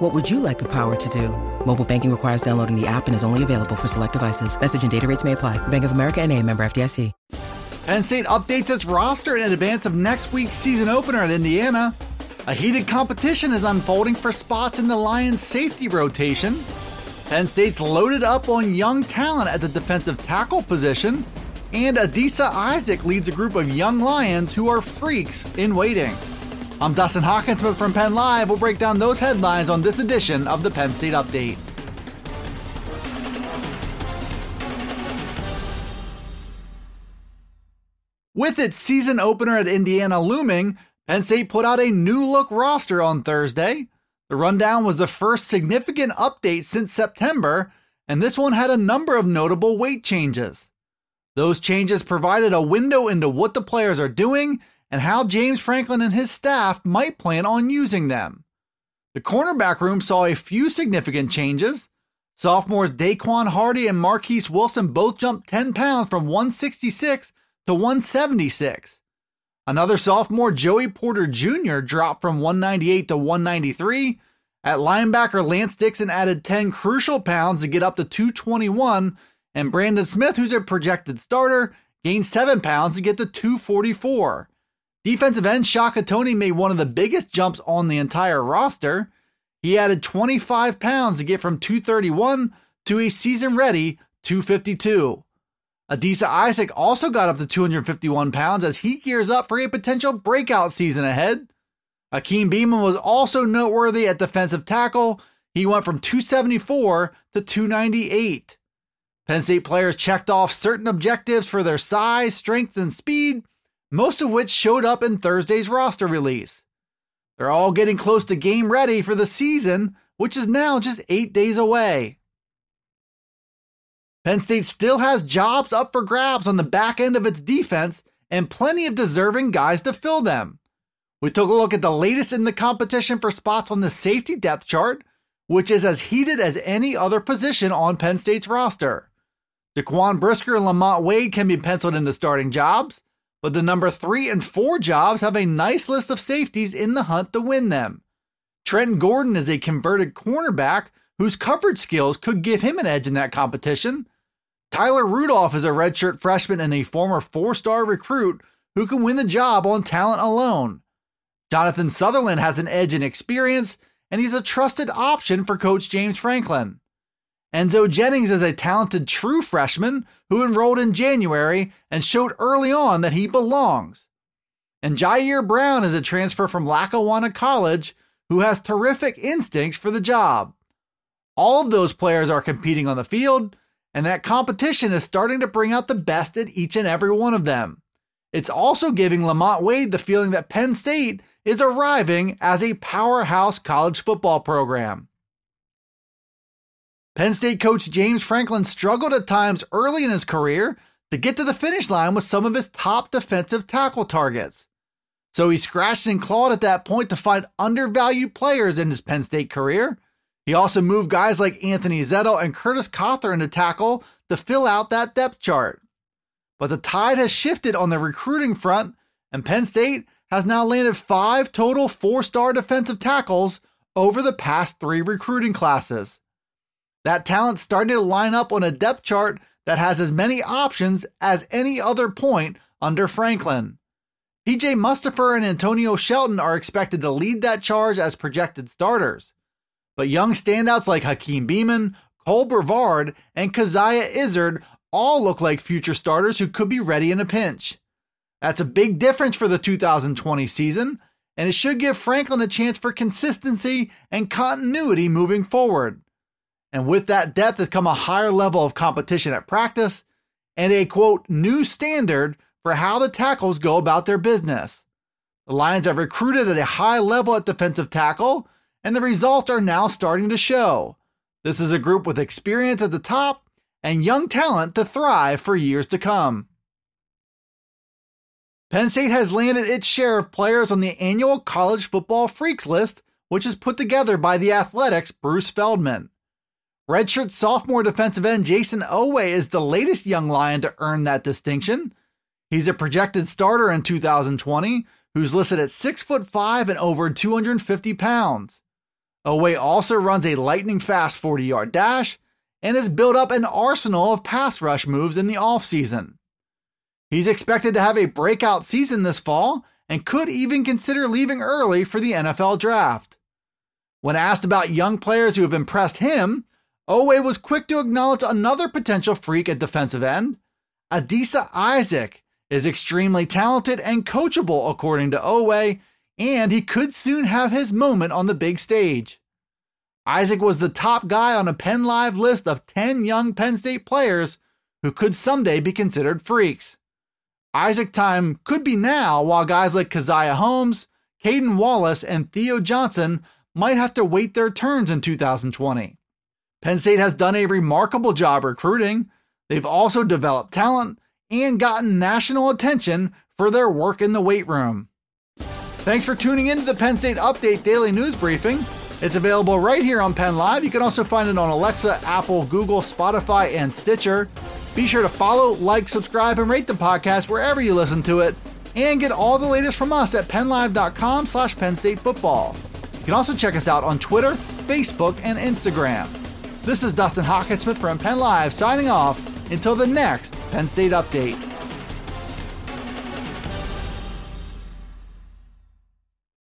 What would you like the power to do? Mobile banking requires downloading the app and is only available for select devices. Message and data rates may apply. Bank of America N.A. member FDIC. Penn State updates its roster in advance of next week's season opener at Indiana. A heated competition is unfolding for spots in the Lions' safety rotation. Penn State's loaded up on young talent at the defensive tackle position. And Adisa Isaac leads a group of young Lions who are freaks in waiting. I'm Dustin Hockensmith from Penn Live. We'll break down those headlines on this edition of the Penn State Update. With its season opener at Indiana looming, Penn State put out a new-look roster on Thursday. The rundown was the first significant update since September, and this one had a number of notable weight changes. Those changes provided a window into what the players are doing and how James Franklin and his staff might plan on using them. The cornerback room saw a few significant changes. Sophomores Daquan Hardy and Marquise Wilson both jumped 10 pounds from 166 to 176. Another sophomore, Joey Porter Jr., dropped from 198 to 193. At linebacker, Lance Dixon added 10 crucial pounds to get up to 221, and Brandon Smith, who's a projected starter, gained 7 pounds to get to 244. Defensive end Shaka Toney made one of the biggest jumps on the entire roster. He added 25 pounds to get from 231 to a season-ready 252. Adisa Isaac also got up to 251 pounds as he gears up for a potential breakout season ahead. Hakeem Beeman was also noteworthy at defensive tackle. He went from 274 to 298. Penn State players checked off certain objectives for their size, strength, and speed, most of which showed up in Thursday's roster release. They're all getting close to game ready for the season, which is now just 8 days away. Penn State still has jobs up for grabs on the back end of its defense and plenty of deserving guys to fill them. We took a look at the latest in the competition for spots on the safety depth chart, which is as heated as any other position on Penn State's roster. DaQuan Brisker and Lamont Wade can be penciled into starting jobs, but the number 3 and 4 jobs have a nice list of safeties in the hunt to win them. Trent Gordon is a converted cornerback whose coverage skills could give him an edge in that competition. Tyler Rudolph is a redshirt freshman and a former 4-star recruit who can win the job on talent alone. Jonathan Sutherland has an edge in experience, and he's a trusted option for coach James Franklin. Enzo Jennings is a talented true freshman who enrolled in January and showed early on that he belongs. And Jair Brown is a transfer from Lackawanna College who has terrific instincts for the job. All of those players are competing on the field, and that competition is starting to bring out the best in each and every one of them. It's also giving Lamont Wade the feeling that Penn State is arriving as a powerhouse college football program. Penn State coach James Franklin struggled at times early in his career to get to the finish line with some of his top defensive tackle targets. So he scratched and clawed at that point to find undervalued players in his Penn State career. He also moved guys like Anthony Zettel and Curtis Cothran to tackle to fill out that depth chart. But the tide has shifted on the recruiting front, and Penn State has now landed 5 total 4-star defensive tackles over the past 3 recruiting classes. That talent started to line up on a depth chart that has as many options as any other point under Franklin. P.J. Mustapher and Antonio Shelton are expected to lead that charge as projected starters. But young standouts like Hakeem Beeman, Cole Brevard, and Kaziah Izzard all look like future starters who could be ready in a pinch. That's a big difference for the 2020 season, and it should give Franklin a chance for consistency and continuity moving forward. And with that depth has come a higher level of competition at practice and a, quote, new standard for how the tackles go about their business. The Lions have recruited at a high level at defensive tackle, and the results are now starting to show. This is a group with experience at the top and young talent to thrive for years to come. Penn State has landed its share of players on the annual College Football Freaks list, which is put together by The Athletic's Bruce Feldman. Redshirt sophomore defensive end Jayson Oweh is the latest young Lion to earn that distinction. He's a projected starter in 2020, who's listed at 6'5" and over 250 pounds. Oweh also runs a lightning-fast 40-yard dash and has built up an arsenal of pass rush moves in the offseason. He's expected to have a breakout season this fall and could even consider leaving early for the NFL draft. When asked about young players who have impressed him, Oweh was quick to acknowledge another potential freak at defensive end. Adisa Isaac is extremely talented and coachable, according to Oweh, and he could soon have his moment on the big stage. Isaac was the top guy on a Penn Live list of 10 young Penn State players who could someday be considered freaks. Isaac time could be now, while guys like Kaziah Holmes, Caden Wallace, and Theo Johnson might have to wait their turns in 2020. Penn State has done a remarkable job recruiting. They've also developed talent and gotten national attention for their work in the weight room. Thanks for tuning into the Penn State Update Daily News Briefing. It's available right here on Penn Live. You can also find it on Alexa, Apple, Google, Spotify, and Stitcher. Be sure to follow, like, subscribe, and rate the podcast wherever you listen to it. And get all the latest from us at PennLive.com/Penn State Football. You can also check us out on Twitter, Facebook, and Instagram. This is Dustin Hockensmith from Penn Live signing off until the next Penn State Update.